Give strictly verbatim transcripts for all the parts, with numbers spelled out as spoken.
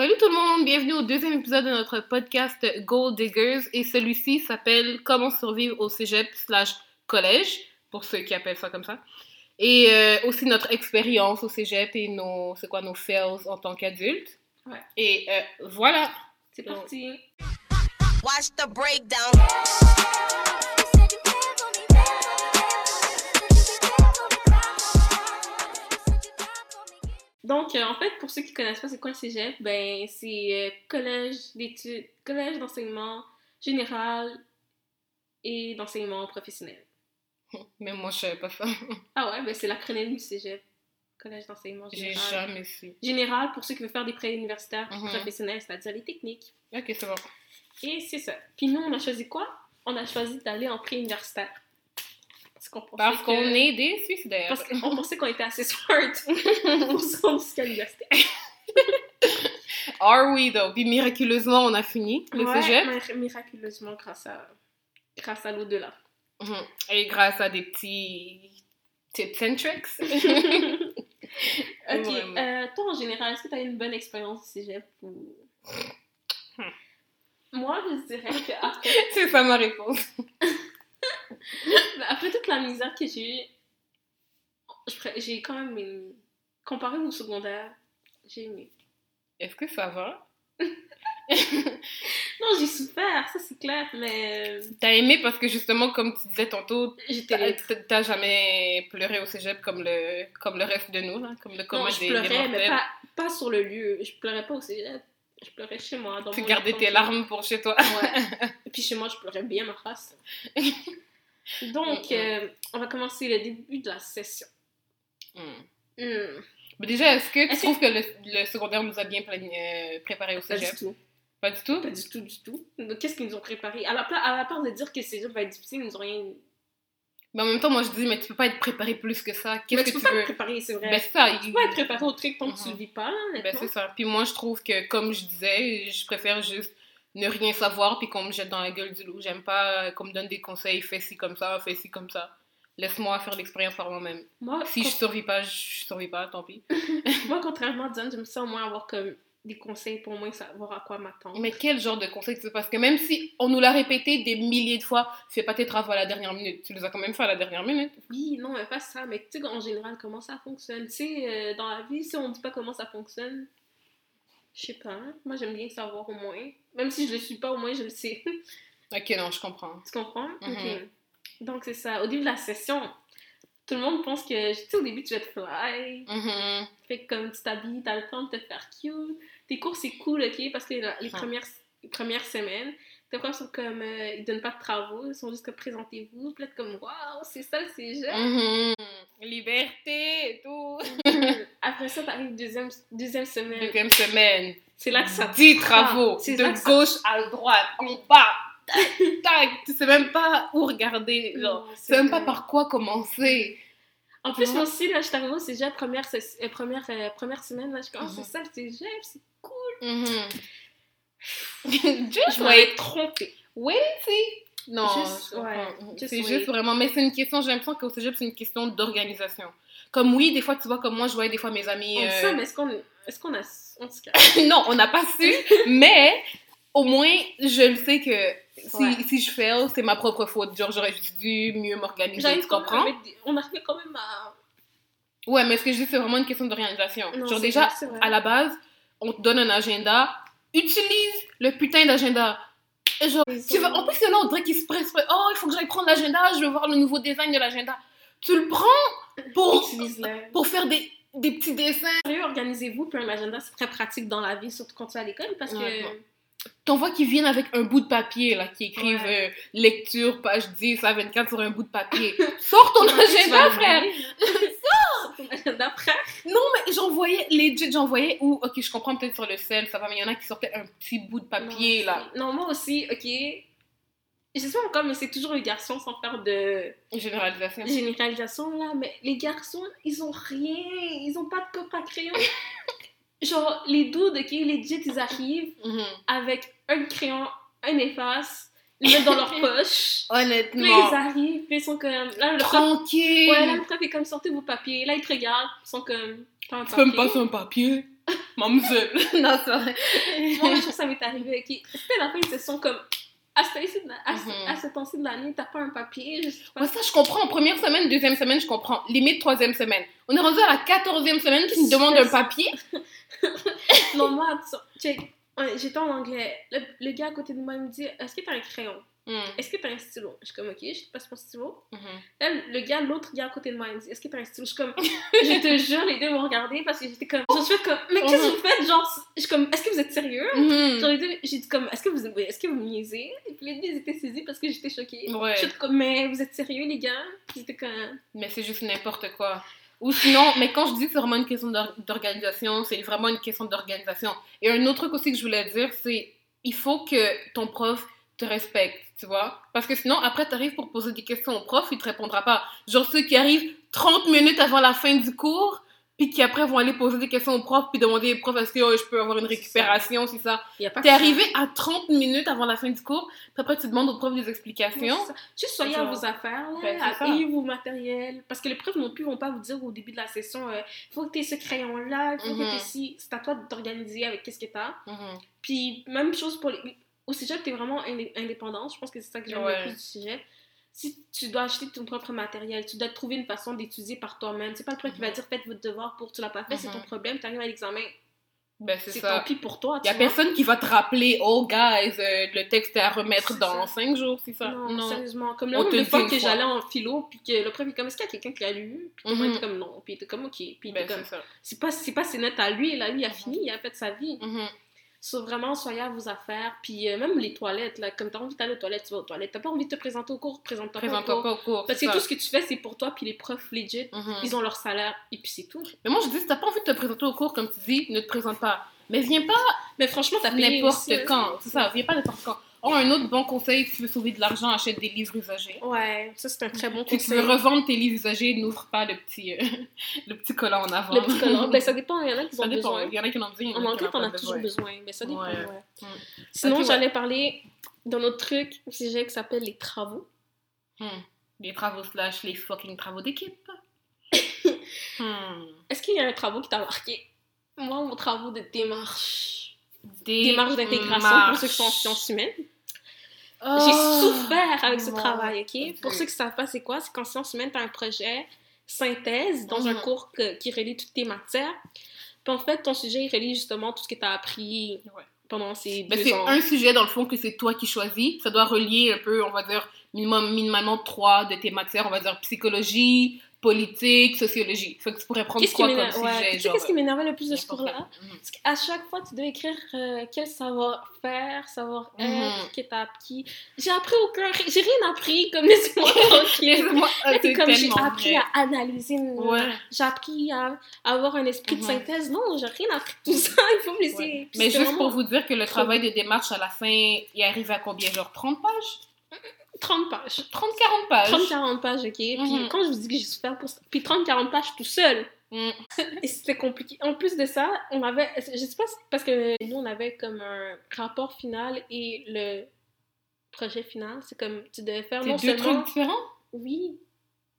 Salut tout le monde, bienvenue au deuxième épisode de notre podcast Goal Diggers et celui-ci s'appelle Comment survivre au cégep slash collège, pour ceux qui appellent ça comme ça, et euh, aussi notre expérience au cégep et nos, c'est quoi, nos fails en tant qu'adultes. Ouais. Et euh, voilà, c'est Donc. parti. Watch the breakdown. Donc, euh, en fait, pour ceux qui ne connaissent pas c'est quoi le cégep, ben, c'est euh, collège d'études, collège d'enseignement général et d'enseignement professionnel. Même moi, je ne savais pas ça. Ah ouais, ben c'est l'acronyme du cégep, collège d'enseignement général. J'ai jamais su. Général, pour ceux qui veulent faire des prêts universitaires mm-hmm. professionnels, c'est-à-dire les techniques. Ok, c'est bon. Et c'est ça. Puis nous, on a choisi quoi? On a choisi d'aller en prêt universitaire. Parce qu'on, Parce qu'on que... est des suicidaires. Parce qu'on pensait qu'on était assez smart pour son fiscalité. Are we, though? Puis miraculeusement, on a fini le ouais, cégep. Mir- miraculeusement, grâce à, grâce à l'au-delà. Mm-hmm. Et grâce à des petits tips and tricks. Ok. Euh, toi, en général, est-ce que tu as eu une bonne expérience du cégep? Ou... Hmm. Moi, je dirais que... Après... C'est pas ma réponse. Après toute la misère que j'ai eue, je, j'ai quand même une... Comparé au secondaire, j'ai aimé. Est-ce que ça va? Non, j'ai souffert, ça c'est clair, mais... T'as aimé parce que justement, comme tu disais tantôt, t'a, t'as jamais pleuré au cégep comme le, comme le reste de nous, là, comme le commun des mortels. Non, je pleurais, mais pas, pas sur le lieu. Je pleurais pas au cégep. Je pleurais chez moi. Dans tu gardais tes larmes pour chez toi. Ouais. Et puis chez moi, je pleurais bien ma face. Donc, mm-hmm. euh, on va commencer le début de la session. Mm. Mm. Mais déjà, est-ce que tu est-ce trouves que, que le, le secondaire nous a bien pla- préparé au cégep? Pas du tout. Pas du tout? Pas du tout, du tout. Donc, qu'est-ce qu'ils nous ont préparé? À la, pla- à la part de dire que le cégep va être difficile, ils nous ont rien... Mais en même temps, moi, je dis, mais tu peux pas être préparé plus que ça. Qu'est-ce que tu veux? Tu peux pas être préparé, c'est vrai. Ben, ça, tu il... peux pas être préparé au truc tant que mm-hmm. tu le vis pas, là, ben, c'est ça. Puis moi, je trouve que, comme je disais, je préfère juste ne rien savoir, puis qu'on me jette dans la gueule du loup. J'aime pas qu'on me donne des conseils, fais ci comme ça, fais ci comme ça. Laisse-moi faire l'expérience par moi-même. Moi, si contre... je survis pas, je survis pas, tant pis. Moi, contrairement à Diane, je me sens au moins avoir comme des conseils pour moi, savoir à quoi m'attendre. Mais quel genre de conseils? Parce que même si on nous l'a répété des milliers de fois, fais pas tes travaux à la dernière minute. Tu les as quand même fait à la dernière minute. Oui, non, mais pas ça. Mais tu sais, en général, comment ça fonctionne? Tu sais, euh, dans la vie, si on dit pas comment ça fonctionne, je sais pas. Moi, j'aime bien savoir au moins. Même si je le suis pas, au moins, je le sais. Ok, non, je comprends. Tu comprends? Mm-hmm. Ok. Donc, c'est ça. Au début de la session, tout le monde pense que, tu sais, au début, tu vas te fly. Mm-hmm. Fait que comme tu t'habilles, t'as le temps de te faire cute. Tes cours, c'est cool, ok? Parce que les, les, ah. premières, les premières semaines, tes profs sont comme, euh, ils donnent pas de travaux, ils sont juste comme, présentez-vous. Puis là, comme, waouh, c'est ça, c'est jeune. Mm-hmm. Liberté et tout. Après ça, t'arrives deuxième, deuxième semaine. Deuxième semaine. C'est là que ça... Dix travaux, c'est de gauche ça... à droite, en bas. Tac, tac. Tu sais même pas où regarder, genre. Non, c'est tu sais même vrai. Pas par quoi commencer. En plus, moi aussi, là, je t'arrive, c'est déjà la première, euh, première, euh, première semaine, là, je commence, mm-hmm. c'est ça, c'est déjà, c'est cool. Mm-hmm. Juste, je m'avais trompée. Oui, si. Non, juste, ouais. Just c'est wait. Juste vraiment, mais c'est une question, j'ai l'impression qu'au cégep, c'est une question d'organisation. Comme oui, des fois, tu vois, comme moi, je voyais des fois mes amis... On euh... sait, mais est-ce qu'on, est-ce qu'on a... On se calme. Non, on n'a pas su, mais... Au moins, je le sais que si, ouais. si je fail, c'est ma propre faute. Genre, j'aurais juste dû mieux m'organiser, j'arrive tu comprends? Des... On arrivait quand même à... Ouais, mais ce que je dis, c'est vraiment une question d'organisation. Non, genre déjà, vrai, à la base, on te donne un agenda. Utilise le putain d'agenda. Genre, tu vas... En plus, il y en a, on dirait qu'ils se pressent. Oh, il faut que j'aille prendre l'agenda, je veux voir le nouveau design de l'agenda. Tu le prends pour, pour faire des... des petits dessins. Réorganisez-vous, puis un agenda, c'est très pratique dans la vie, surtout quand tu es à l'école, parce que... Ouais, t'en vois qu'ils viennent avec un bout de papier, là, qui écrivent ouais. euh, lecture, page dix à vingt-quatre sur un bout de papier. Sors ton agenda, frère! Sors ton agenda, frère! Non, mais j'en voyais, legit, j'en voyais où, ok, je comprends peut-être sur le sel, ça va, mais il y en a qui sortaient un petit bout de papier, non, là. Non, moi aussi, ok. Je sais pas encore, mais c'est toujours les garçons sans faire de... Généralisation. Généralisation, là, mais les garçons, ils ont rien, ils ont pas de copre à crayon. Genre, les dudes, ok, les jets, ils arrivent mm-hmm. avec un crayon, un efface, ils mettent dans leur poche. Honnêtement. Puis ils arrivent, puis ils sont comme... Là, le tranquille. Prof... Ouais, là, le prof est comme, sortez vos papiers. Là, ils te regardent, ils sont comme... Tu peux me passer un papier? Mon musée. Non, c'est vrai. Moi, je trouve que ça m'est arrivé. Okay. C'était la fin de session comme... À ce temps-ci de l'année, t'as pas un papier. Je sais pas. Ouais, ça, je comprends. En première semaine, deuxième semaine, je comprends. Limite, troisième semaine. On est rendu à la quatorzième semaine qui me demande un papier. Non, moi, j'étais en anglais. Le, le gars à côté de moi, il me dit, est-ce que t'as un crayon? Mm. Est-ce que t'as un stylo? Je suis comme, ok, je te passe mon stylo. Mm-hmm. Là, le gars, l'autre gars à côté de moi, il me dit, est-ce que t'as un stylo? Je suis comme, je te jure, les deux m'ont regardé parce que j'étais comme, je suis comme, mais qu'est-ce que mm-hmm. vous faites? Genre, je suis comme, est-ce que vous êtes sérieux? Mm-hmm. Genre, les deux, j'ai dit comme, est-ce que vous, est-ce que vous me niaisez? Et puis les deux, ils étaient saisis parce que j'étais choquée. Ouais. Je suis comme, mais vous êtes sérieux, les gars? J'étais comme, mais c'est juste n'importe quoi. Ou sinon, mais quand je dis que c'est vraiment une question d'or- d'organisation, c'est vraiment une question d'organisation. Et un autre truc aussi que je voulais dire, c'est, il faut que ton prof te respecte, tu vois, parce que sinon après t'arrives pour poser des questions au prof, il te répondra pas, genre ceux qui arrivent trente minutes avant la fin du cours puis qui après vont aller poser des questions au prof puis demander au prof est-ce que oh, je peux avoir une récupération, c'est ça, c'est ça. T'es arrivé à trente minutes avant la fin du cours puis après tu demandes au prof des explications. Oui, juste soyez genre à vos affaires là, ben, ayez vos matériels parce que les profs non plus vont pas vous dire au début de la session euh, faut que t'aies ce crayon là, faut mm-hmm. que t'aies ci, c'est à toi de t'organiser avec qu'est-ce que t'as. Mm-hmm. Puis même chose pour les... Au cégep, t'es vraiment indépendante. Je pense que c'est ça que j'aime ouais. le plus du cégep. Si tu dois acheter ton propre matériel, tu dois trouver une façon d'étudier par toi-même. C'est pas le prof mm-hmm. qui va dire « Faites votre devoir pour... » Tu l'as pas fait, mm-hmm. c'est ton problème. T'arrives à l'examen. Ben, c'est, c'est ça. Tant pis pour toi. Y'a personne qui va te rappeler « Oh, guys, euh, le texte est à remettre c'est dans cinq jours, c'est ça? » Non, non, sérieusement. Comme là, une fois que j'allais en philo, puis que le prof est comme « Est-ce qu'il y a quelqu'un qui l'a lu? » Puis mm-hmm. il était comme « Non. » Puis il était comme « Ok. » Puis il était ben, comme « C'est pas, c'est pas ses notes à lui. Là, lui, il a fini. Il a fait sa vie. » So, vraiment, soyez à vos affaires. Puis euh, même les toilettes, là, comme t'as envie d'aller aux toilettes, tu vas aux toilettes. T'as pas envie de te présenter au cours, présente-toi au cours. cours. Parce que tout ce que tu fais, c'est pour toi. Puis les profs, legit, mm-hmm. ils ont leur salaire. Et puis c'est tout. Mais moi, je dis, si t'as pas envie de te présenter au cours, comme tu dis, ne te présente pas. Mais viens pas. Mais franchement, t'as payé n'importe aussi, quand. C'est ça, viens pas n'importe quand. Oh, un autre bon conseil, si tu veux sauver de l'argent, achète des livres usagés. Ouais, ça c'est un très bon conseil. Si tu veux revendre tes livres usagés, n'ouvre pas le petit, euh, le petit collant en avant. Le petit collant, ben ça dépend, il y en a qui ont besoin. Il y en a qui en ont besoin. En anglais, t'en as toujours besoin, mais ça dépend. Ouais. Ouais. Mmh. Sinon, okay, j'allais ouais. parler d'un autre truc, un sujet qui s'appelle les travaux. Hmm. Les travaux slash les fucking travaux d'équipe. hmm. Est-ce qu'il y a un travaux qui t'a marqué? Moi, mon travaux de démarche. Des démarche d'intégration marches. Pour ceux qui sont en sciences humaines. Oh, j'ai souffert avec ce wow. travail, ok? okay? Pour ceux qui ne savent pas c'est quoi, c'est qu'en sciences humaines, tu as un projet synthèse dans mm-hmm. un cours que, qui relie toutes tes matières. Puis en fait, ton sujet, il relie justement tout ce que tu as appris ouais. pendant ces ben, deux c'est ans. C'est un sujet, dans le fond, que c'est toi qui choisis. Ça doit relier un peu, on va dire, minimum, minimalement trois de tes matières, on va dire psychologie, politique, sociologie. Fait que tu pourrais prendre qu'est-ce quoi comme sujet, ouais. genre... Tu sais qu'est-ce qui m'énervait le plus de ce cours-là? Mm. C'est qu'à chaque fois, tu dois écrire euh, quel savoir-faire, savoir-être, mm. qui t'a appris. J'ai appris au cœur, j'ai rien appris, comme laissez-moi tranquille. C'est comme j'ai appris vrai. à analyser, ouais. j'ai appris à avoir un esprit mm-hmm. de synthèse. Non, j'ai rien appris de tout ça, il faut me laisser... Ouais. Mais juste pour vous dire que le travail de démarche, à la fin, il arrive à combien? Genre trente pages? trente pages. trente à quarante pages. trente à quarante pages, ok. Puis mm-hmm. quand je vous dis que j'ai souffert pour ça... Puis trente à quarante pages tout seul. Mm. Et c'était compliqué. En plus de ça, on avait... Je sais pas si... Parce que nous, on avait comme un rapport final et le projet final. C'est comme... Tu devais faire c'est non seulement... C'est deux trucs différents? Oui.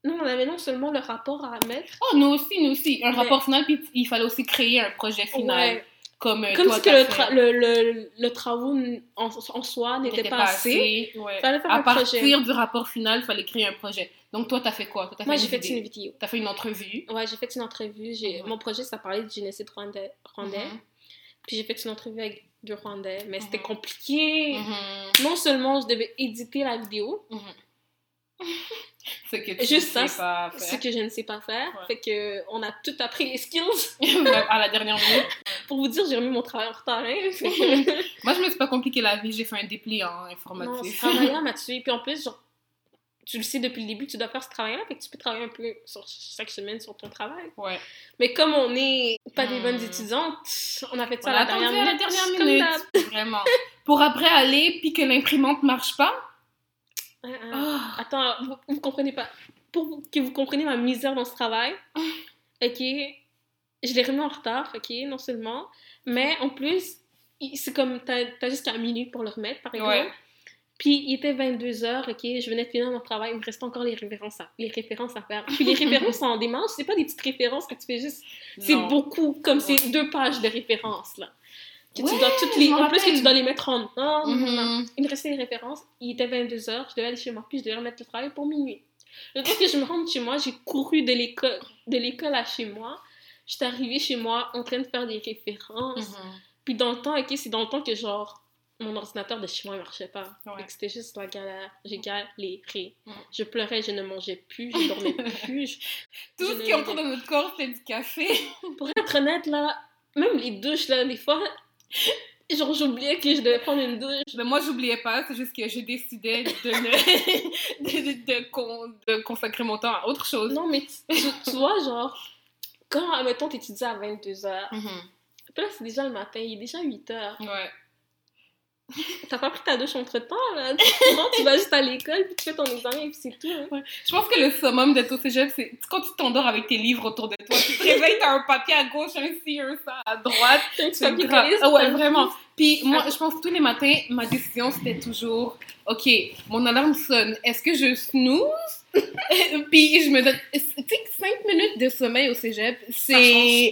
Non, on avait non seulement le rapport à mettre... Oh, nous aussi, nous aussi. Un mais... rapport final, puis il fallait aussi créer un projet final. Ouais. Comme, euh, comme toi, si que le, tra- le, le, le travail en, en soi n'était pas, pas assez, il ouais. fallait faire à un projet. À partir du rapport final, il fallait créer un projet. Donc toi, t'as fait quoi? Toi, t'as Moi, fait j'ai une fait vidéo. une vidéo. T'as fait une entrevue? Ouais, j'ai fait une entrevue. J'ai... Mm-hmm. Mon projet, ça parlait du génocide rwandais. Mm-hmm. Puis j'ai fait une entrevue avec du Rwandais, mais mm-hmm. c'était compliqué. Mm-hmm. Non seulement je devais éditer la vidéo, mm-hmm. ce que tu Juste ne sais ça, pas faire. ce que je ne sais pas faire. Ouais. Fait que on a tout appris les skills. À la dernière minute. Pour vous dire, j'ai remis mon travail en retard. Hein, fait... Moi, je me suis pas compliqué la vie. J'ai fait un dépliant informatif. Non, ce travail-là m'a tué. Puis en plus, genre, tu le sais depuis le début, tu dois faire ce travail-là. Fait que tu peux travailler un peu sur chaque semaine sur ton travail. Ouais. Mais comme on n'est pas des hmm. bonnes étudiantes, on a fait ça on à, la dernière minute, à la dernière minute. Comme Vraiment. Pour après aller, puis que l'imprimante marche pas. Uh, uh. Oh. Attends, vous, vous comprenez pas. Pour que vous compreniez ma misère dans ce travail, ok, je l'ai remis en retard, ok, non seulement, mais en plus, c'est comme, t'as, t'as jusqu'à minuit pour le remettre, par exemple. Ouais. Puis, il était vingt-deux heures, OK, je venais de finir mon travail, il me restait encore les références à, les références à faire. Puis, les références sont en démarche, c'est pas des petites références que tu fais juste... Non. C'est beaucoup, comme ouais. C'est deux pages de références, là. Que ouais, tu dois toutes les... En plus, que tu dois les mettre en... Non, non, mm-hmm. non. Il me restait les références, il était vingt-deux heures, je devais aller chez moi, puis je devais remettre le travail pour minuit. Le temps que je me rende chez moi, j'ai couru de l'école, de l'école à chez moi. Je suis arrivée chez moi en train de faire des références. Mm-hmm. Puis, dans le temps, OK, c'est dans le temps que, genre... Mon ordinateur de chez moi ne marchait pas. Ouais. C'était juste la galère. J'ai galéré. Ouais. Je pleurais, je ne mangeais plus, je dormais plus. Je... Tout je ce qui est autour de notre corps, c'est du café. Pour être honnête, là, même les douches, là, des fois, genre, j'oubliais que je devais prendre une douche. Mais moi, j'oubliais pas, c'est juste que je décidais de, ne... de, de, de, con... de consacrer mon temps à autre chose. Non, mais tu, tu vois, genre, quand, admettons, t'étudies à vingt-deux heures, mm-hmm. Puis là, c'est déjà le matin, il est déjà huit heures. Ouais. T'as pas pris ta douche entre-temps, là. Tu vas juste à l'école, puis tu fais ton examen, et puis c'est tout. Hein. Ouais. Je pense que le summum d'être au cégep, c'est quand tu t'endors avec tes livres autour de toi. Tu te réveilles, t'as un papier à gauche, un ci, un ça, à droite. T'as un petit papier collé. Ouais, vraiment. Puis moi, je pense que tous les matins, ma décision, c'était toujours, OK, mon alarme sonne. Est-ce que je snooze? Puis je me donne... Tu sais, cinq minutes de sommeil au cégep, c'est...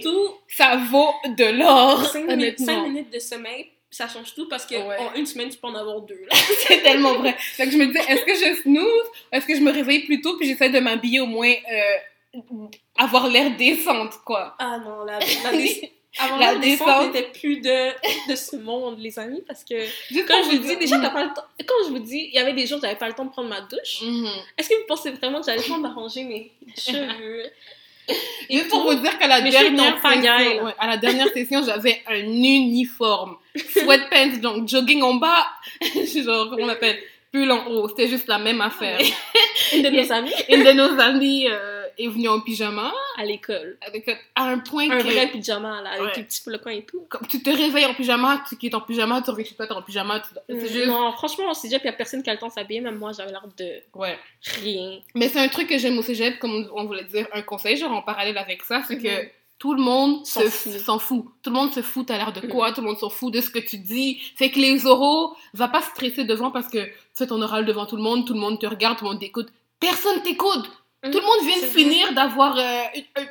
Ça change tout. Ça vaut de l'or, honnêtement. cinq minutes de sommeil, ça change tout parce qu'en ouais. une semaine, tu peux en avoir deux. Là. C'est tellement vrai. Donc, je me disais, est-ce que je snooze? Est-ce que je me réveille plus tôt? Puis j'essaie de m'habiller au moins, euh, avoir l'air décente, quoi. Ah non, la, la, dé... Avant la, la décente, décente n'était plus de, de ce monde, les amis, parce que juste quand je vous dis, déjà, t'as pas le temps. Quand je vous dis, il y avait des jours, j'avais pas le temps de prendre ma douche. Mm-hmm. Est-ce que vous pensez vraiment que j'allais le temps d'arranger mes cheveux? Et pour vous dire qu'à la dernière session, ouais, à la dernière session, j'avais un uniforme, sweatpants, donc jogging en bas, genre comment on appelle, pull en haut, c'était juste la même affaire. Une de nos amies, une de nos amies euh, est venue en pyjama à l'école, avec à un point un que... vrai pyjama là, avec ouais. les petits flocons et tout. Comme tu te réveilles en pyjama, tu quittes en pyjama, tu reviens chez toi, t'es en pyjama, tu... c'est mmh, juste... Non, franchement, au cégep, y a personne qui a le temps de s'habiller, même moi, j'avais l'air de ouais. rien. Mais c'est un truc que j'aime au cégep, comme on voulait dire, un conseil, genre en parallèle avec ça, c'est mmh. que tout le monde s'en, se fout. s'en fout. Tout le monde se fout, t'as l'air de quoi, mmh. tout le monde s'en fout de ce que tu dis. Fait que les oraux, va pas stresser devant parce que tu fais ton oral devant tout le monde, tout le monde te regarde, tout le monde t'écoute. Personne t'écoute! Mmh, tout le monde vient de finir vrai. d'avoir euh,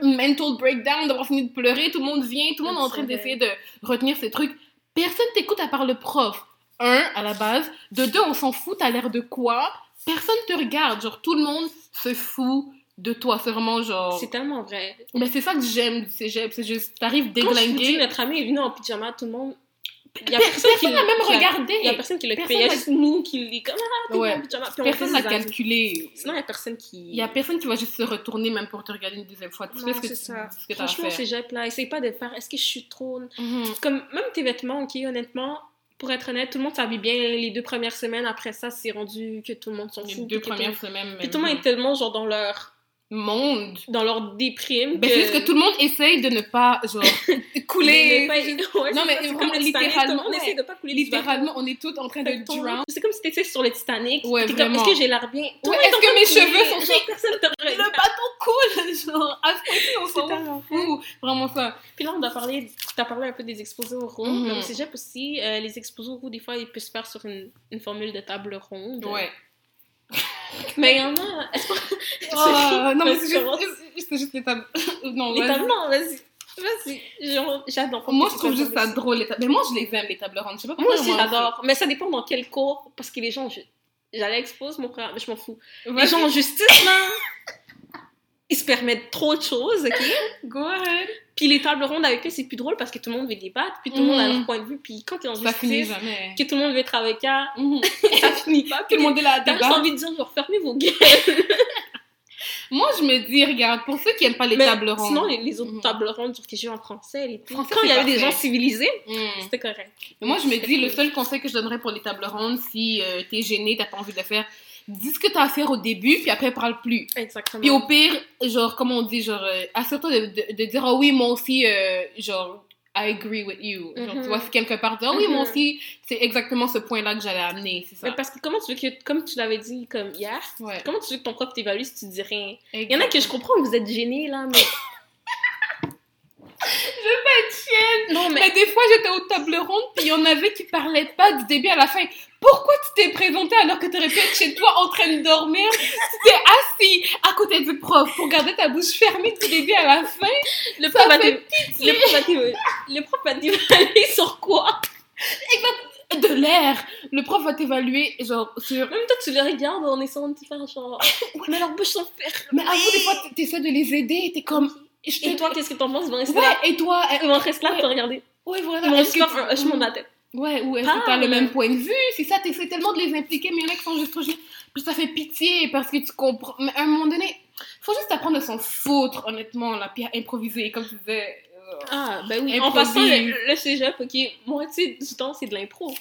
un mental breakdown, d'avoir fini de pleurer, tout le monde vient, tout le monde est en train d'essayer de retenir ces trucs. Personne t'écoute à part le prof. Un, à la base. De deux, on s'en fout, t'as l'air de quoi? Personne te regarde, genre tout le monde se fout de toi, c'est vraiment genre... C'est tellement vrai. Mais c'est ça que j'aime du cégep, c'est juste, t'arrives déglingué. Quand je dis, notre amie est venue en pyjama, tout le monde... Il y a personne, personne qui l'a même regardé. Il y a personne qui le payait. Il y a juste nous qui le dit comme ah, t'es ouais. bon, pyjama. Puis personne l'a calculé. Sinon, il n'y a personne qui. Il n'y a personne qui va juste se retourner même pour te regarder une deuxième fois. Tu non, sais ce que, ça. Ce que t'as à faire. Franchement, ces jets-là, essaye pas de faire. Est-ce que je suis trop. Mm-hmm. Comme même tes vêtements, ok, honnêtement, pour être honnête, tout le monde s'habille bien les deux premières semaines. Après ça, c'est rendu que tout le monde s'en fout. Les deux premières tout... semaines. Même. Puis tout le monde est tellement genre dans leur. Monde dans leur déprime ben, que... c'est juste que tout le monde essaye de ne pas genre couler pas... ouais, non mais c'est comme littéralement on essaie de pas couler littéralement on est toutes en train de drown, c'est comme si t'étais sur le Titanic, ouais, t'es comme, est-ce que j'ai l'air bien, ouais, est-ce que mes cheveux sont genre, personne te regarde, le bâton coule genre à ce on s'en fout vraiment ça. Puis là on a parlé, t'as parlé un peu des exposés au rond, mm-hmm. donc c'est déjà aussi euh, les exposés au rond des fois ils peuvent se faire sur une, une formule de table ronde, ouais. Mais il y en a. Est-ce que... oh, non, mais c'est juste, c'est juste les tables. Non, les tables, non, vas-y. Vas-y. Genre, j'adore. Moi, je trouve juste ça drôle, les tables. Mais moi, je les aime, les tables rondes. Je sais pas pourquoi. Moi aussi, j'adore. Mais ça dépend dans quel cours. Parce que les gens, je... j'allais exposer mon frère, mais je m'en fous. Vas-y. Les gens en justice, là, ils se permettent trop de choses, ok? Go ahead. Puis les tables rondes avec eux, c'est plus drôle parce que tout le monde veut débattre, puis tout le monde a leur point de vue, puis quand t'es en ça justice, que tout le monde veut être avec elle, mm-hmm. ça finit pas, tout le monde est là à débattre. T'as juste envie de dire, genre, fermez vos gueules. Moi, je me dis, regarde, pour ceux qui aiment pas les mais tables rondes... Sinon, les, les autres mm-hmm. tables rondes, genre, qui jouent en français, les français, quand il y avait des gens civilisés, mm. c'était correct. Mais moi, je me c'est dis, cool. Le seul conseil que je donnerais pour les tables rondes, si euh, t'es gênée, t'as pas envie de le faire... Dis ce que t'as à faire au début, puis après, parle plus. Exactement. Puis au pire, genre, comment on dit, genre, euh, assure-toi de, de, de dire, ah oh oui, moi aussi, euh, genre, I agree with you. Genre, mm-hmm. tu vois, c'est quelque part, ah oh, oui, mm-hmm. moi aussi, c'est exactement ce point-là que j'allais amener, c'est ça. Mais parce que comment tu veux que, comme tu l'avais dit, comme hier, ouais. comment tu veux que ton prof t'évalue si tu dis rien? Il y en a que je comprends, vous êtes gênés, là, mais... Je vais être chienne! Non, mais... mais des fois, j'étais aux tables rondes, puis il y en avait qui parlaient pas du début à la fin. Pourquoi tu t'es présenté alors que t'aurais pu être chez toi en train de dormir? Tu t'es assis à côté du prof pour garder ta bouche fermée du début à la fin. Le prof a dit, le prof a dit, sur quoi? De l'air. Le prof va t'évaluer, genre, sur... Même toi, tu les regardes en essayant de faire, genre... Mais leurs bouches sont fermées. Mais après, des fois, t'essaies de les aider, t'es comme... Je te... Et toi, qu'est-ce que t'en penses? Ils vont rester ouais, là. Et toi, elle... Ils vont rester là, ouais. Te regarder. Ouais, voilà. Ils vont rester là, tu... je m'en attends. Ouais, ou est-ce ah, que t'as ouais. le même point de vue? C'est ça, t'essaies tellement de les impliquer, mais il y en a qui sont juste trop... Puis ça fait pitié, parce que tu comprends... Mais à un moment donné, faut juste apprendre à s'en foutre, honnêtement, là, puis à improviser, comme tu disais... Ah, ben oui, en passant, le, le cégep, ok, moitié du temps, c'est de l'impro.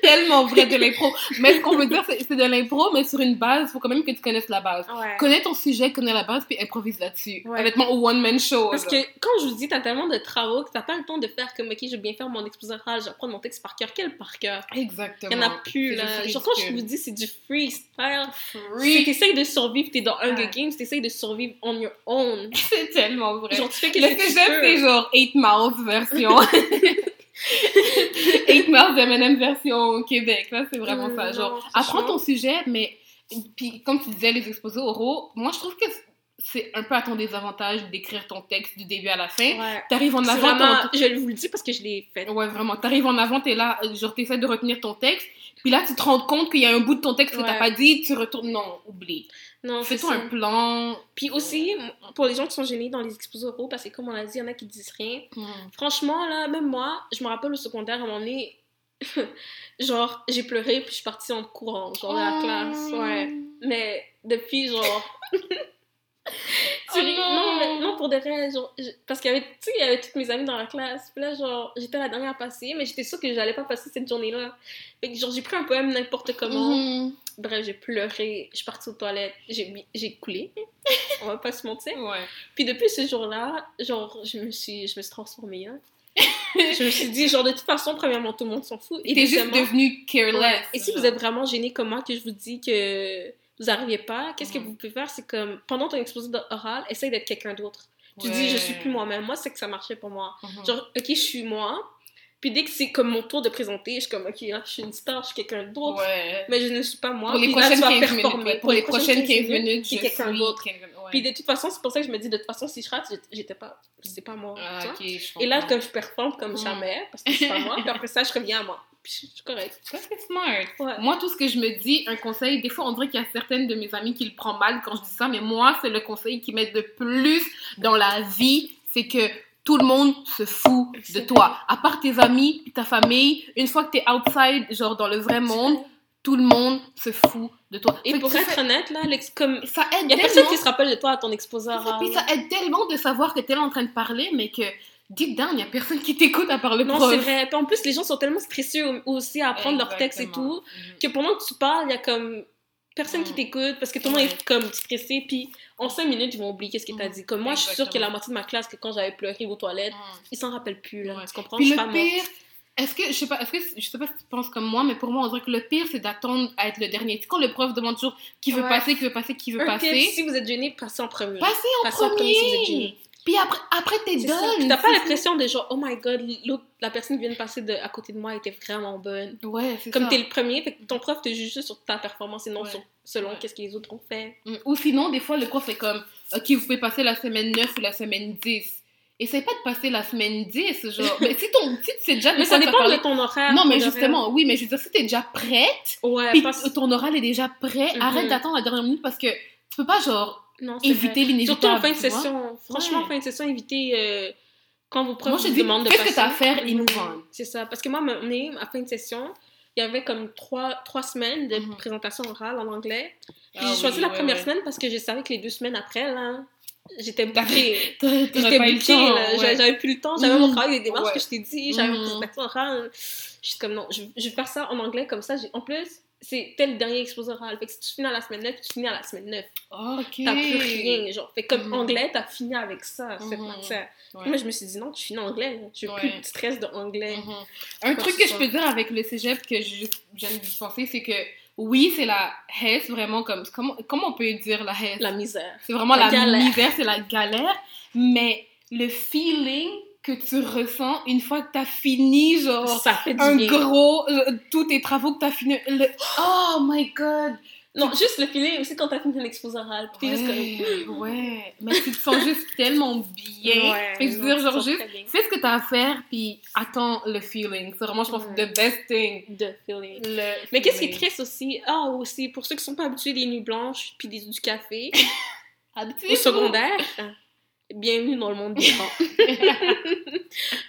Tellement vrai, de l'impro. Mais ce qu'on veut dire, c'est, c'est de l'impro, mais sur une base, il faut quand même que tu connaisses la base. Ouais. Connais ton sujet, connais la base, puis improvise là-dessus. Ouais. Honnêtement, au one-man show. Parce là. Que quand je vous dis, t'as tellement de travaux que t'as pas le temps de faire comme, ok, je vais bien faire mon exposé oral, j'apprends mon texte par cœur. Quel par cœur? Exactement. Il y en a plus, là. Genre, quand je vous dis, c'est du freestyle. Free. C'est t'essayes de survivre, t'es dans Hunger ah. Games, t'essayes de survivre on your own. C'est tellement vrai. Genre, tu fais quelque chose. C'est genre, eight Mouth version eight Mouth M and M version Québec, là c'est vraiment ça, genre apprends ton sujet, mais puis comme tu disais les exposés oraux, moi je trouve que c'est un peu à ton désavantage d'écrire ton texte du début à la fin, ouais. T'arrives en avant, vraiment, en... je vous le dis parce que je l'ai fait, ouais vraiment, t'arrives en avant, t'es là, genre t'essaies de retenir ton texte, puis là tu te rends compte qu'il y a un bout de ton texte que ouais. t'as pas dit, tu retournes, non oublie. Non, fais-toi un plan. Puis aussi, pour les gens qui sont gênés dans les exposés oraux, parce que comme on l'a dit, il y en a qui disent rien. Mm. Franchement, là, même moi, je me rappelle au secondaire, à un moment donné, genre, j'ai pleuré, puis je suis partie en courant, genre, de la classe. Ouais. Mais depuis, genre... tu oh ris... non. Non, mais, non, pour de vrai, genre, je... parce qu'il y avait, tu sais, il y avait toutes mes amies dans la classe. Puis là, genre, j'étais la dernière à passer, mais j'étais sûre que j'allais pas passer cette journée-là. Fait que, genre, j'ai pris un poème n'importe comment. Mm. Bref, j'ai pleuré, je suis partie aux toilettes, j'ai, j'ai coulé, on va pas se mentir. Ouais. Puis depuis ce jour-là, genre, je me suis, je me suis transformée, hein. Je me suis dit, genre, de toute façon, premièrement, tout le monde s'en fout. Et t'es juste devenue careless. Ouais. Et si vous êtes vraiment gênés comme moi, que je vous dis que vous n'arrivez pas, qu'est-ce que vous pouvez faire, c'est comme, pendant ton exposé oral, essaye d'être quelqu'un d'autre. Tu ouais. dis, je suis plus moi-même. Moi, c'est que ça marchait pour moi. Mm-hmm. Genre, ok, je suis moi. Puis dès que c'est comme mon tour de présenter, je suis comme, ok, là, je suis une star, je suis quelqu'un d'autre, ouais. mais je ne suis pas moi. Pour les prochaines quinze minutes, pour les prochaines quinze minutes, je suis quelqu'un d'autre. Puis de toute façon, c'est pour ça que je me dis, de toute façon, si je rate, j'étais pas, c'est pas moi. Ah, okay, et là, comme je performe comme mmh. jamais, parce que c'est pas moi, puis après ça, je reviens à moi. Puis je suis correcte. Ça, c'est smart. Ouais. Moi, tout ce que je me dis, un conseil, des fois, on dirait qu'il y a certaines de mes amies qui le prennent mal quand je dis ça, mais moi, c'est le conseil qui m'aide le plus dans la vie, c'est que tout le monde se fout de toi. À part tes amis, ta famille, une fois que t'es outside, genre dans le vrai monde, tout le monde se fout de toi. Et fait pour être fait... honnête, là, comme... ça aide il y a tellement... personne qui se rappelle de toi à ton exposé. Puis ça aide tellement de savoir que t'es là en train de parler, mais que deep down, il n'y a personne qui t'écoute à part le prof. Non, c'est vrai. Puis en plus, les gens sont tellement stressés aussi à apprendre leur texte et tout, mmh. que pendant que tu parles, il y a comme... personne mmh. qui t'écoute, parce que tout le monde est comme stressé, puis en cinq minutes, ils vont oublier qu'est-ce que t'as dit. Comme moi, exactement. Je suis sûre que la moitié de ma classe, que quand j'avais pleuré aux toilettes, mmh. ils s'en rappellent plus, là. Ouais. Tu comprends? Puis je suis pas morte. Pire... Est-ce que, je sais pas, est-ce que, je sais pas si tu penses comme moi, mais pour moi, on dirait que le pire, c'est d'attendre à être le dernier. Quand le prof demande toujours qui veut ouais. passer, qui veut passer, qui veut un passer. Tip, si vous êtes gêné, passez en premier. Passez en, passez en premier. premier si vous êtes puis après, après t'es done. Puis t'as pas l'impression de genre, oh my god, l'autre, la personne qui vient de passer de, à côté de moi était vraiment bonne. Ouais, c'est comme ça. Comme t'es le premier, fait que ton prof te juge juste sur ta performance et non ouais. sur, selon ouais. qu'est-ce que les autres ont fait. Ou sinon, des fois, le prof est comme, ok, vous pouvez passer la semaine neuf ou la semaine dix. Essaye pas de passer la semaine dix, genre. Mais si, ton, si tu sais déjà... mais ça dépend de ton horaire. Non, mais justement, horaire. Oui, mais je veux dire, si t'es déjà prête, ouais, puis parce... ton oral est déjà prêt, mm-hmm. arrête d'attendre la dernière minute parce que tu peux pas, genre... Non, c'est éviter l'inévitable. Surtout en fin de session. Franchement, en ouais. fin de session, éviter euh, quand vos profs vous demandent de passer. Qu'est-ce que t'as à faire et move on. C'est ça. Parce que moi, à fin de session, il y avait comme trois, trois semaines de mm-hmm. présentation orale en anglais. Ah, j'ai oui, choisi la ouais, première ouais. semaine parce que je savais que les deux semaines après, là, j'étais bouquée. J'étais bouquée, là. Ouais. J'avais plus le temps. J'avais mm-hmm. mon travail de démarche ouais. que je t'ai dit. J'avais mon mm-hmm. présentation orale. Je suis comme, non, je, je vais faire ça en anglais comme ça. J'ai... En plus... c'était le dernier exposé oral. Fait que si tu finis à la semaine neuf, tu finis à la semaine neuf. Ok. T'as plus rien, genre. Fait que comme mm-hmm. anglais, t'as fini avec ça, cette mm-hmm. matière. Ouais. Moi, je me suis dit, non, je finis anglais. Je n'ai ouais. plus de stress d'anglais. Mm-hmm. Un truc que, que je peux dire avec le cégep que je, j'aime penser, c'est que oui, c'est la haisse, vraiment, comme... Comment, comment on peut dire la haisse? La misère. C'est vraiment la, la misère, c'est la galère. Mais le feeling que tu ressens une fois que t'as fini, genre, ça fait un bien. Gros, euh, tous tes travaux que t'as fini, le... oh my god! Non, juste le feeling aussi quand t'as fini l'exposé oral. Puis ouais, juste comme... ouais. Mais tu te sens juste tellement bien. Ouais, fait que je veux dire, genre, juste, fais ce que t'as à faire, puis attends le feeling. C'est vraiment, je pense, ouais. the best thing. The feeling. Le Mais feeling. Qu'est-ce qui est triste aussi? Ah, oh, aussi, pour ceux qui sont pas habitués des nuits blanches, puis des, du café, habitués au secondaire, bienvenue dans le monde des gens.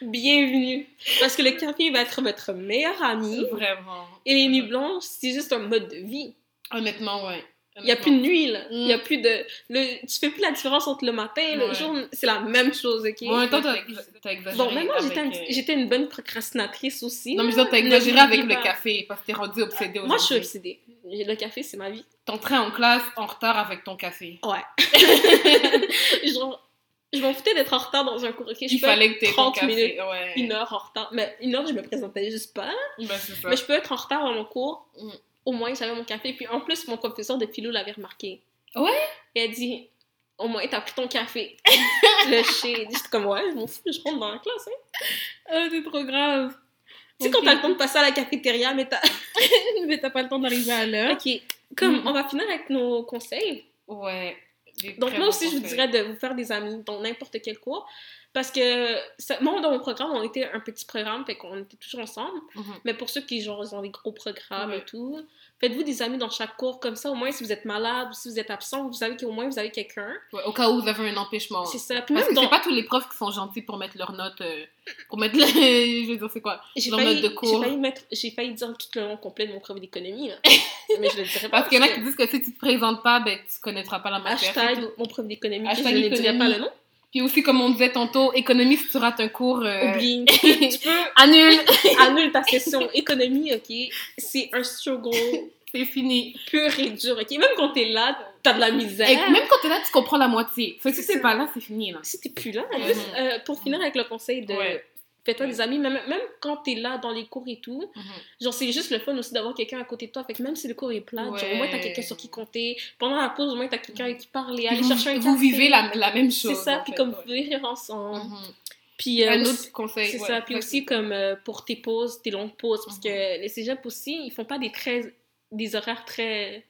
Bienvenue. Parce que le café va être votre meilleur ami. Vraiment. Et les nuits blanches, c'est juste un mode de vie. Honnêtement, ouais. Il n'y a plus de nuit, là. Il mm. n'y a plus de... Le... Tu fais plus la différence entre le matin et ouais. le jour. C'est la même chose, OK? En même temps, t'as, t'as exagéré. Bon, maintenant, avec... j'étais, un... j'étais une bonne procrastinatrice aussi. Non, mais disons, t'as exagéré le avec pas... le café parce que t'es rendue obsédée aujourd'hui. Moi, je suis obsédée. Le café, c'est ma vie. T'entrais en classe en retard avec ton café. Ouais. Genre... Je m'en foutais d'être en retard dans un cours, ok? Je Il peux fallait que t'aies trente ton café, minutes, ouais. une heure en retard. Mais une heure, je me présentais juste pas. Ben, c'est ça. Mais je peux être en retard dans mon cours. Mm. Au moins, j'avais mon café. Puis en plus, mon professeur de philo l'avait remarqué. Ouais? Et elle dit, au moins, t'as pris ton café. Le chien. J'étais comme, ouais, je m'en fous, je rentre dans la classe, hein? Ah, c'est trop grave. Tu sais, okay. Quand t'as le temps de passer à la cafétéria, mais t'as, mais t'as pas le temps d'arriver à l'heure. Ok. Comme, mm. on va finir avec nos conseils. Ouais. Donc là aussi, je vous dirais de vous faire des amis dans n'importe quel cours, parce que ça, moi, dans mon programme, on était un petit programme, fait qu'on était toujours ensemble, mm-hmm. mais pour ceux qui genre, ont des gros programmes mm-hmm. et tout, faites-vous des amis dans chaque cours, comme ça, au moins, si vous êtes malade, ou si vous êtes absent, vous savez qu'au moins, vous avez quelqu'un. Ouais, au cas où vous avez un empêchement. C'est ça. Puis parce même que dans... c'est pas tous les profs qui sont gentils pour mettre leurs notes, euh, pour mettre, les... je veux dire, c'est quoi, j'ai leurs failli, notes de cours. J'ai failli, mettre... j'ai failli dire tout le nom complet de mon prof d'économie, là. Mais je le dirais pas. Parce qu'il y en a qui disent que si tu te présentes pas, ben, tu connaîtras pas la matière. Hashtag mon prof d'économie, je ne dirais pas le nom. Puis aussi, comme on disait tantôt, économie, si tu rates un cours... Euh... Oublie. Tu peux... Annule. Annule ta session. Économie, OK? C'est un struggle. C'est fini. Pur et dur, OK? Même quand t'es là, t'as de la misère. Et même quand t'es là, tu comprends la moitié. Fait que si t'es pas là, c'est fini, là. Si t'es plus là, mm-hmm. juste, euh, pour finir avec le conseil de... Ouais. Fais-toi ouais. des amis, même, même quand t'es là dans les cours et tout. Mm-hmm. Genre, c'est juste le fun aussi d'avoir quelqu'un à côté de toi. Fait que même si le cours est plat, ouais. genre, au moins t'as quelqu'un sur qui compter. Pendant la pause, au moins t'as quelqu'un avec qui parler, aller chercher un café. Vous vivez la, la même chose. C'est ça, puis fait, comme ouais. vivre ensemble. Mm-hmm. Puis, euh, un autre aussi, conseil. C'est ouais, ça, puis ouais, aussi comme euh, pour tes pauses, tes longues pauses. Mm-hmm. Parce que les cégeps aussi, ils font pas des, très, des horaires très...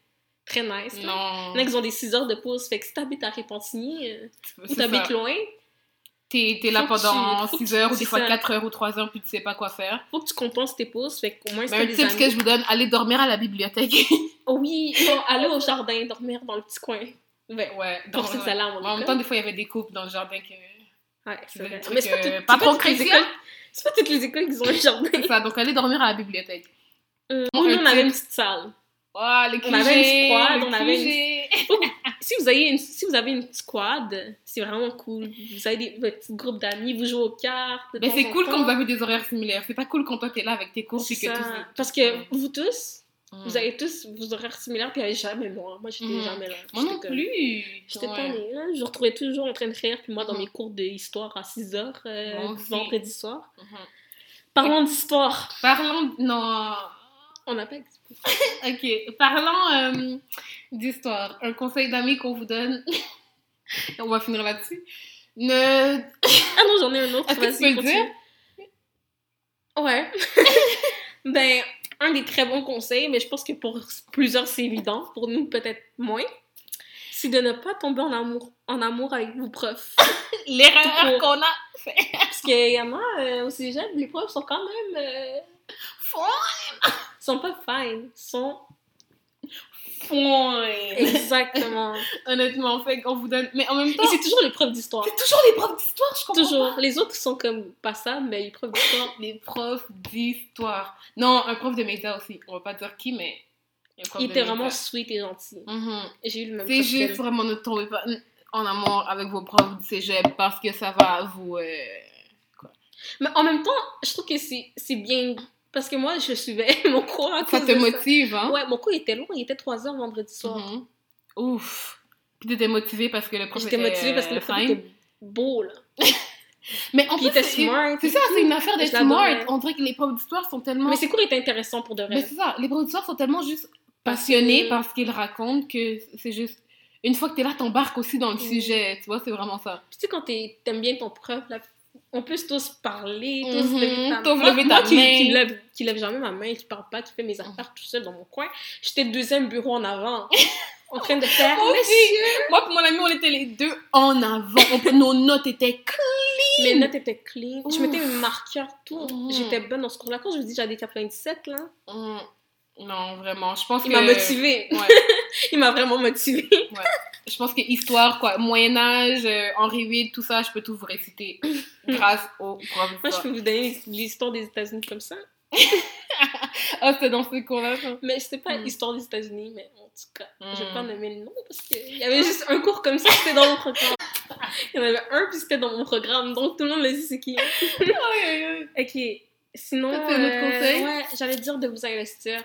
très nice. Non. Là, ils ont des six heures de pause. Fait que si t'habites à Repentigny euh, ou t'habites ça. Loin... T'es, t'es là pendant six heures ou des fois quatre heures ou trois heures, puis tu sais pas quoi faire. Faut que tu compenses tes pauses, fait qu'au moins c'est ben, des amis. Un tip que je vous donne, allez dormir à la bibliothèque. Oui, bon, aller au jardin, dormir dans le petit coin. Ben, ouais, pour ces alarmes. En même temps, des fois, il y avait des couples dans le jardin que... Ouais, c'est vrai. Trucs, mais c'est pas, tout, euh, pas, c'est pas toutes les écoles. C'est pas toutes les écoles qui ont un jardin. C'est ça, donc allez dormir à la bibliothèque. Euh, nous, on avait une petite salle. Oh, le on avait une squad, on avait une... Oh, si, vous avez une... si vous avez une squad, c'est vraiment cool. Vous avez des... votre petit groupe d'amis, vous jouez aux cartes. Mais c'est cool temps. Quand vous avez des horaires similaires. C'est pas cool quand toi t'es là avec tes cours. C'est que tous... Parce que ouais. vous tous, mm. vous avez tous vos horaires similaires, puis jamais moi. Moi, j'étais mm. jamais là. Moi j'étais non comme... plus. J'étais ouais. tannée, là. Je retrouvais toujours en train de rire, puis moi, dans mm. mes cours d'histoire à six heures, euh, vendredi soir. Mm-hmm. Parlons Et... d'histoire. Parlons... Non... On n'a pas expliqué. OK. Parlons euh, d'histoire. Un conseil d'amis qu'on vous donne. On va finir là-dessus. Ne... Ah non, j'en ai un autre. Est-ce que tu peux le dire? Ouais. Ben, un des très bons conseils, mais je pense que pour plusieurs, c'est évident. Pour nous, peut-être moins. C'est de ne pas tomber en amour, en amour avec vos profs. L'erreur qu'on a fait. Parce que, également, euh, au cégep, les profs sont quand même... Euh... Fine! Ils sont pas fine, ils sont fine! Exactement! Honnêtement, fait qu'on vous donne. Mais en même temps. Et c'est toujours les profs d'histoire! C'est toujours les profs d'histoire, je comprends! Toujours! Pas. Les autres sont comme passables, mais les profs d'histoire. Les profs d'histoire! Non, un prof de méta aussi, on va pas dire qui, mais. Il était vraiment méta. Sweet et gentil. Mm-hmm. J'ai eu le même C'est juste vraiment ne tombez pas en amour avec vos profs du cégep parce que ça va vous. Euh... Quoi? Mais en même temps, je trouve que c'est, c'est bien. Parce que moi, je suivais mon cours à cause de ça. Ça te motive, hein? Ouais, mon cours était long, il était trois heures vendredi soir. Mm-hmm. Ouf! Puis t'étais motivée parce que le prof était... J'étais motivée parce que le prof fine. Était beau, là. Mais en plus, c'est, smart, c'est ça, c'est une affaire d'être smart. On dirait que les profs d'histoire sont tellement... Mais ces cours étaient intéressants pour de vrai. Mais c'est ça, les profs d'histoire sont tellement juste passionnés Passionné. Par ce qu'ils racontent que c'est juste... Une fois que t'es là, t'embarques aussi dans le mm. sujet, tu vois, c'est vraiment ça. Puis tu sais, quand t'es... t'aimes bien ton prof, là... on peut tous parler, tous mm-hmm. lever ta, moi, lever ta moi, main. Qui, qui, lève, qui lève jamais ma main, et qui parle pas, qui fait mes affaires tout seul dans mon coin. J'étais deuxième bureau en avant, en train de faire... Oh, moi et mon ami, on était les deux en avant. On, nos notes étaient clean. Mes notes étaient clean. Ouf. Je mettais un marqueur, tout. Mm. J'étais bonne dans ce cours-là. Quand je vous dis j'avais des quatre-vingt-dix-sept, là... Mm. Non, vraiment, je pense il que... Il m'a motivée. Ouais. Il m'a vraiment motivée. Ouais. Je pense que histoire, quoi, Moyen-Âge, euh, Henri huit, tout ça, je peux tout vous réciter grâce au prof. Moi, je peux vous donner l'histoire des États-Unis comme ça. Ah, c'était dans ce cours-là, ça. Mais c'était pas mm. l'histoire des États-Unis, mais en tout cas, mm. je vais pas nommer le nom parce qu'il y avait juste un cours comme ça, c'était dans mon programme. Il y en avait un, puis c'était dans mon programme, donc tout le monde le sait, c'est qui. Ok, sinon... Ça, c'est notre euh, conseil. Ouais, j'allais dire de vous investir.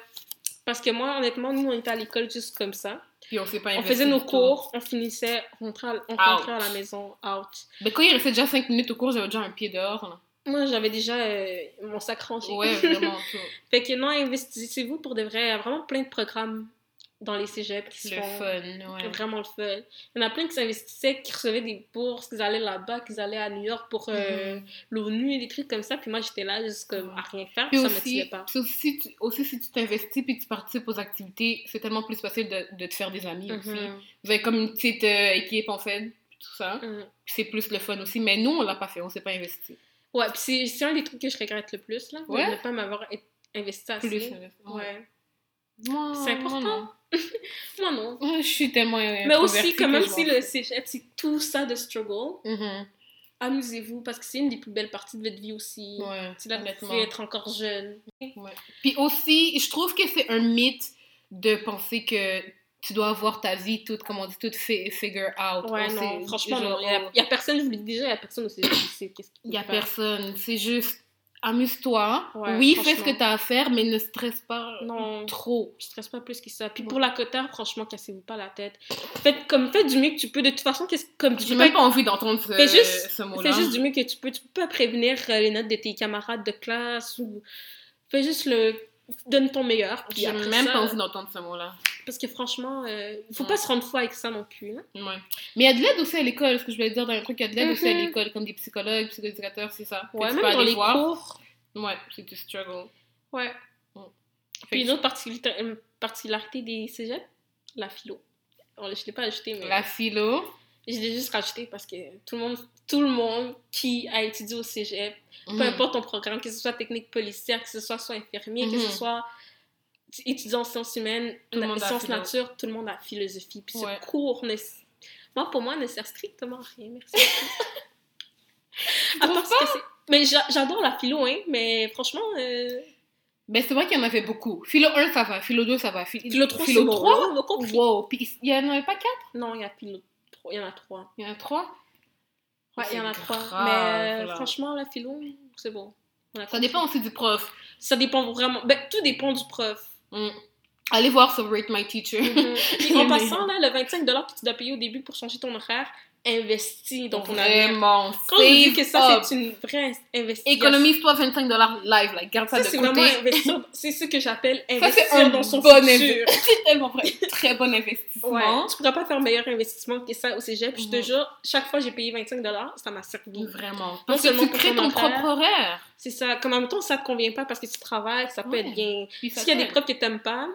Parce que moi, honnêtement, nous, on était à l'école juste comme ça. Puis on s'est pas investi. On faisait nos cours, on finissait, on rentrait à, on rentrait à la maison, out. Mais quand il restait déjà cinq minutes au cours, j'avais déjà un pied dehors, là. Moi, j'avais déjà euh, mon sac rangé. Ouais, vraiment. Fait que non, investissez-vous pour de vrai. Il y a vraiment plein de programmes dans les cégeps qui sont... Le fun, ouais. Vraiment le fun. Il y en a plein qui s'investissaient, qui recevaient des bourses, qui allaient là-bas, qui allaient à New York pour euh, mm-hmm. l'ONU et des trucs comme ça. Puis moi, j'étais là juste comme à rien faire, puis ça ne m'attirait pas. Puis aussi, tu, aussi, si tu t'investis puis tu participes aux activités, c'est tellement plus facile de, de te faire des amis mm-hmm. aussi. Vous avez comme une petite euh, équipe, en fait, tout ça. Mm-hmm. Puis c'est plus le fun aussi. Mais nous, on ne l'a pas fait, on ne s'est pas investi. Ouais, puis c'est, c'est un des trucs que je regrette le plus, là. Ouais. De ne pas m'avoir investi assez. Plus investi. Ouais. ouais. Moi, c'est important. Non. Moi, non. Je suis tellement mais aussi, quand même, si le cégep, c'est tout ça de struggle, mm-hmm. amusez-vous, parce que c'est une des plus belles parties de votre vie aussi. Ouais, c'est là que vous pouvez être encore jeune. Ouais. Puis aussi, je trouve que c'est un mythe de penser que tu dois avoir ta vie toute, comme on dit, toute figure out. Ouais, on non, sait, franchement, genre, non. Il n'y a, a personne, je vous le dis déjà, il n'y a personne au cégep qui sait qu'est-ce qu'il faut. Il n'y a personne, c'est juste... Amuse-toi. Ouais, oui, fais ce que t'as à faire, mais ne stresse pas non, trop. Je stresse pas plus que ça. Puis ouais. pour la cotère, franchement, cassez-vous pas la tête. Faites, comme, faites du mieux que tu peux. De toute façon, comme tu J'ai peux... même pas envie d'entendre ce, fais juste, ce mot-là. Fais juste du mieux que tu peux. Tu peux pas prévenir les notes de tes camarades de classe. Ou... Fais juste le... Donne ton meilleur. Puis J'ai après même ça, pas envie d'entendre ce mot-là. Parce que franchement, euh, faut ouais. pas se rendre fou avec ça non plus. Hein? Ouais. Mais il y a de l'aide aussi à l'école. Ce que je voulais dire dans un truc, il y a de l'aide mm-hmm. aussi à l'école. Comme des psychologues, psychoéducateurs, c'est ça. Ouais, même dans les voir. cours. Ouais, c'est du struggle. Ouais. ouais. Puis une autre particularité, particularité des cégeps, la philo. Alors, je ne l'ai pas ajoutée, mais... La philo. Je l'ai juste rajoutée parce que tout le monde... Tout le monde qui a étudié au cégep, mmh. peu importe ton programme, que ce soit technique policière, que ce soit, soit infirmier, mmh. que ce soit étudiant en sciences humaines, en sciences nature, tout le monde a philosophie. Puis ouais. ce cours, ne... moi, pour moi, ne sert strictement à rien. Merci. À part que c'est... Mais j'a- j'adore la philo, hein, mais franchement... Euh... Mais c'est vrai qu'il y en avait beaucoup. Philo un, ça va. Philo deux, ça va. Philo trois, philo c'est bon. trois, wow. Puis il n'y en avait pas quatre? Non, il y a philo trois. Il y en a trois. Il y en a trois? Ouais, il y en a trois. Mais euh, franchement, la philo, c'est bon. Ça dépend aussi du prof. Ça dépend vraiment. Ben, tout dépend du prof. Mm. Allez voir sur Rate My Teacher. Mm-hmm. En passant, là, le vingt-cinq dollars que tu dois payer au début pour changer ton horaire, investis dans ton avenir. Vraiment. Quand je dis que ça, c'est une vraie investigation. Économise-toi vingt-cinq dollars live, like, garde ça, ça de c'est côté. Vraiment investir, c'est ce que j'appelle investir ça, c'est dans son bon futur. C'est tellement vrai. Très bon investissement. Ouais. Tu pourras pas faire meilleur investissement que ça au cégep. Mm-hmm. Je te jure, chaque fois que j'ai payé vingt-cinq dollars, ça m'a servi. Vraiment. Parce que tu crées ton propre horaire. C'est ça. Comme en même temps, ça te convient pas parce que tu travailles, ça peut ouais. être bien. S'il y a des profs que t'aimes pas,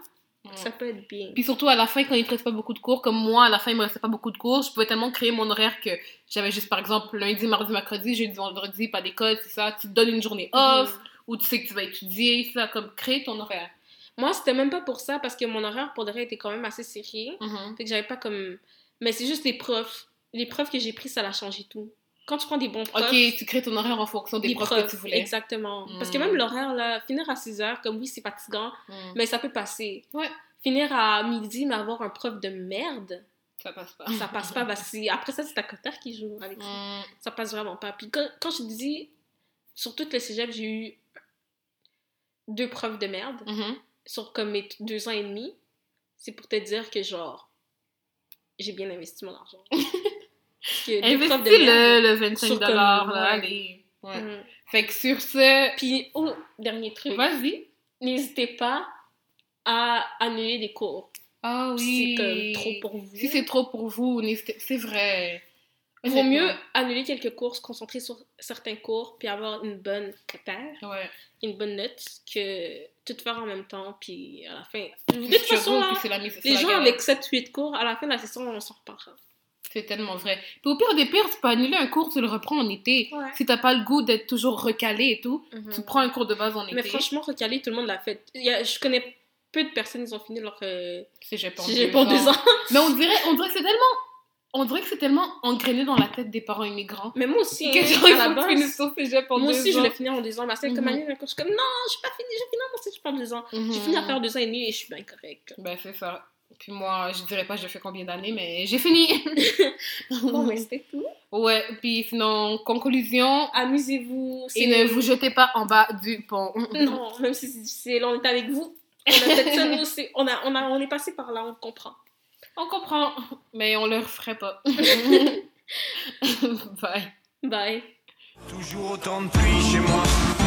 ça peut être bien. Puis surtout à la fin, quand il ne me reste pas beaucoup de cours, comme moi, à la fin, il ne me restait pas beaucoup de cours, je pouvais tellement créer mon horaire que j'avais juste, par exemple, lundi, mardi, mercredi, jeudi, vendredi, pas d'école, c'est ça. Tu te donnes une journée off, mm. ou tu sais que tu vas étudier, c'est ça, comme créer ton horaire. Moi, c'était même pas pour ça, parce que mon horaire, pour le vrai, était quand même assez serré. Mm-hmm. Fait que j'avais pas comme... Mais c'est juste les profs. Les profs que j'ai pris, ça l'a changé tout. Quand tu prends des bons profs... Ok, tu crées ton horaire en fonction des profs, profs que tu voulais. Exactement. Mm. Parce que même l'horaire, là, finir à six heures, comme oui, c'est fatigant, mm. mais ça peut passer. Ouais. Finir à midi, mais avoir un prof de merde... Ça passe pas. Ça passe pas, parce que après ça, c'est ta cotère qui joue avec mm. ça. Ça passe vraiment pas. Puis quand, quand je te dis, sur tout le cégep, j'ai eu deux profs de merde, mm-hmm. sur comme mes deux ans et demi. C'est pour te dire que, genre, j'ai bien investi mon argent. Investis le, le vingt-cinq dollars là, allez. Ouais. Mm-hmm. Fait que sur ce... Puis, oh, dernier truc. Vas-y. N'hésitez pas à annuler des cours. Ah oui. Si c'est comme trop pour vous. Si c'est trop pour vous, n'hésitez... C'est vrai. Il vaut mieux annuler quelques cours, se concentrer sur certains cours, puis avoir une bonne critère, ouais. une bonne note, que tout faire en même temps, puis à la fin... De toute façon, là, les gens avec sept huit cours, à la fin de la session, on s'en reparle. C'est tellement vrai. Puis au pire des pires, tu peux annuler un cours, tu le reprends en été. Ouais. Si t'as pas le goût d'être toujours recalé et tout, mm-hmm. tu prends un cours de base en été. Mais franchement, recalé, tout le monde l'a fait. Il y a, je connais peu de personnes, ils ont fini leur... Euh, CÉGEP en deux ans. Mais on dirait, on dirait que c'est tellement... On dirait que c'est tellement engrainé dans la tête des parents immigrants. Mais moi aussi, que genre, à la base, moi aussi, je l'ai fini en deux ans. Ma cinquième année, je suis comme, non, je n'ai pas fini, j'ai fini, moi aussi, je prends deux ans. Mm-hmm. J'ai fini à faire deux ans et demi et je suis bien correcte. Ben, c'est ça. Puis moi, je ne dirais pas je fais combien d'années, mais j'ai fini. Bon, mais c'était tout. Ouais, puis sinon, conclusion. Amusez-vous. Et ne vous jetez pas en bas du pont. Non, même si c'est difficile, on est avec vous. On a peut-être ça, nous aussi. On, a, on, a, on est passé par là, on comprend. On comprend, mais on le referait pas. Bye. Bye. Toujours autant de pluie chez moi.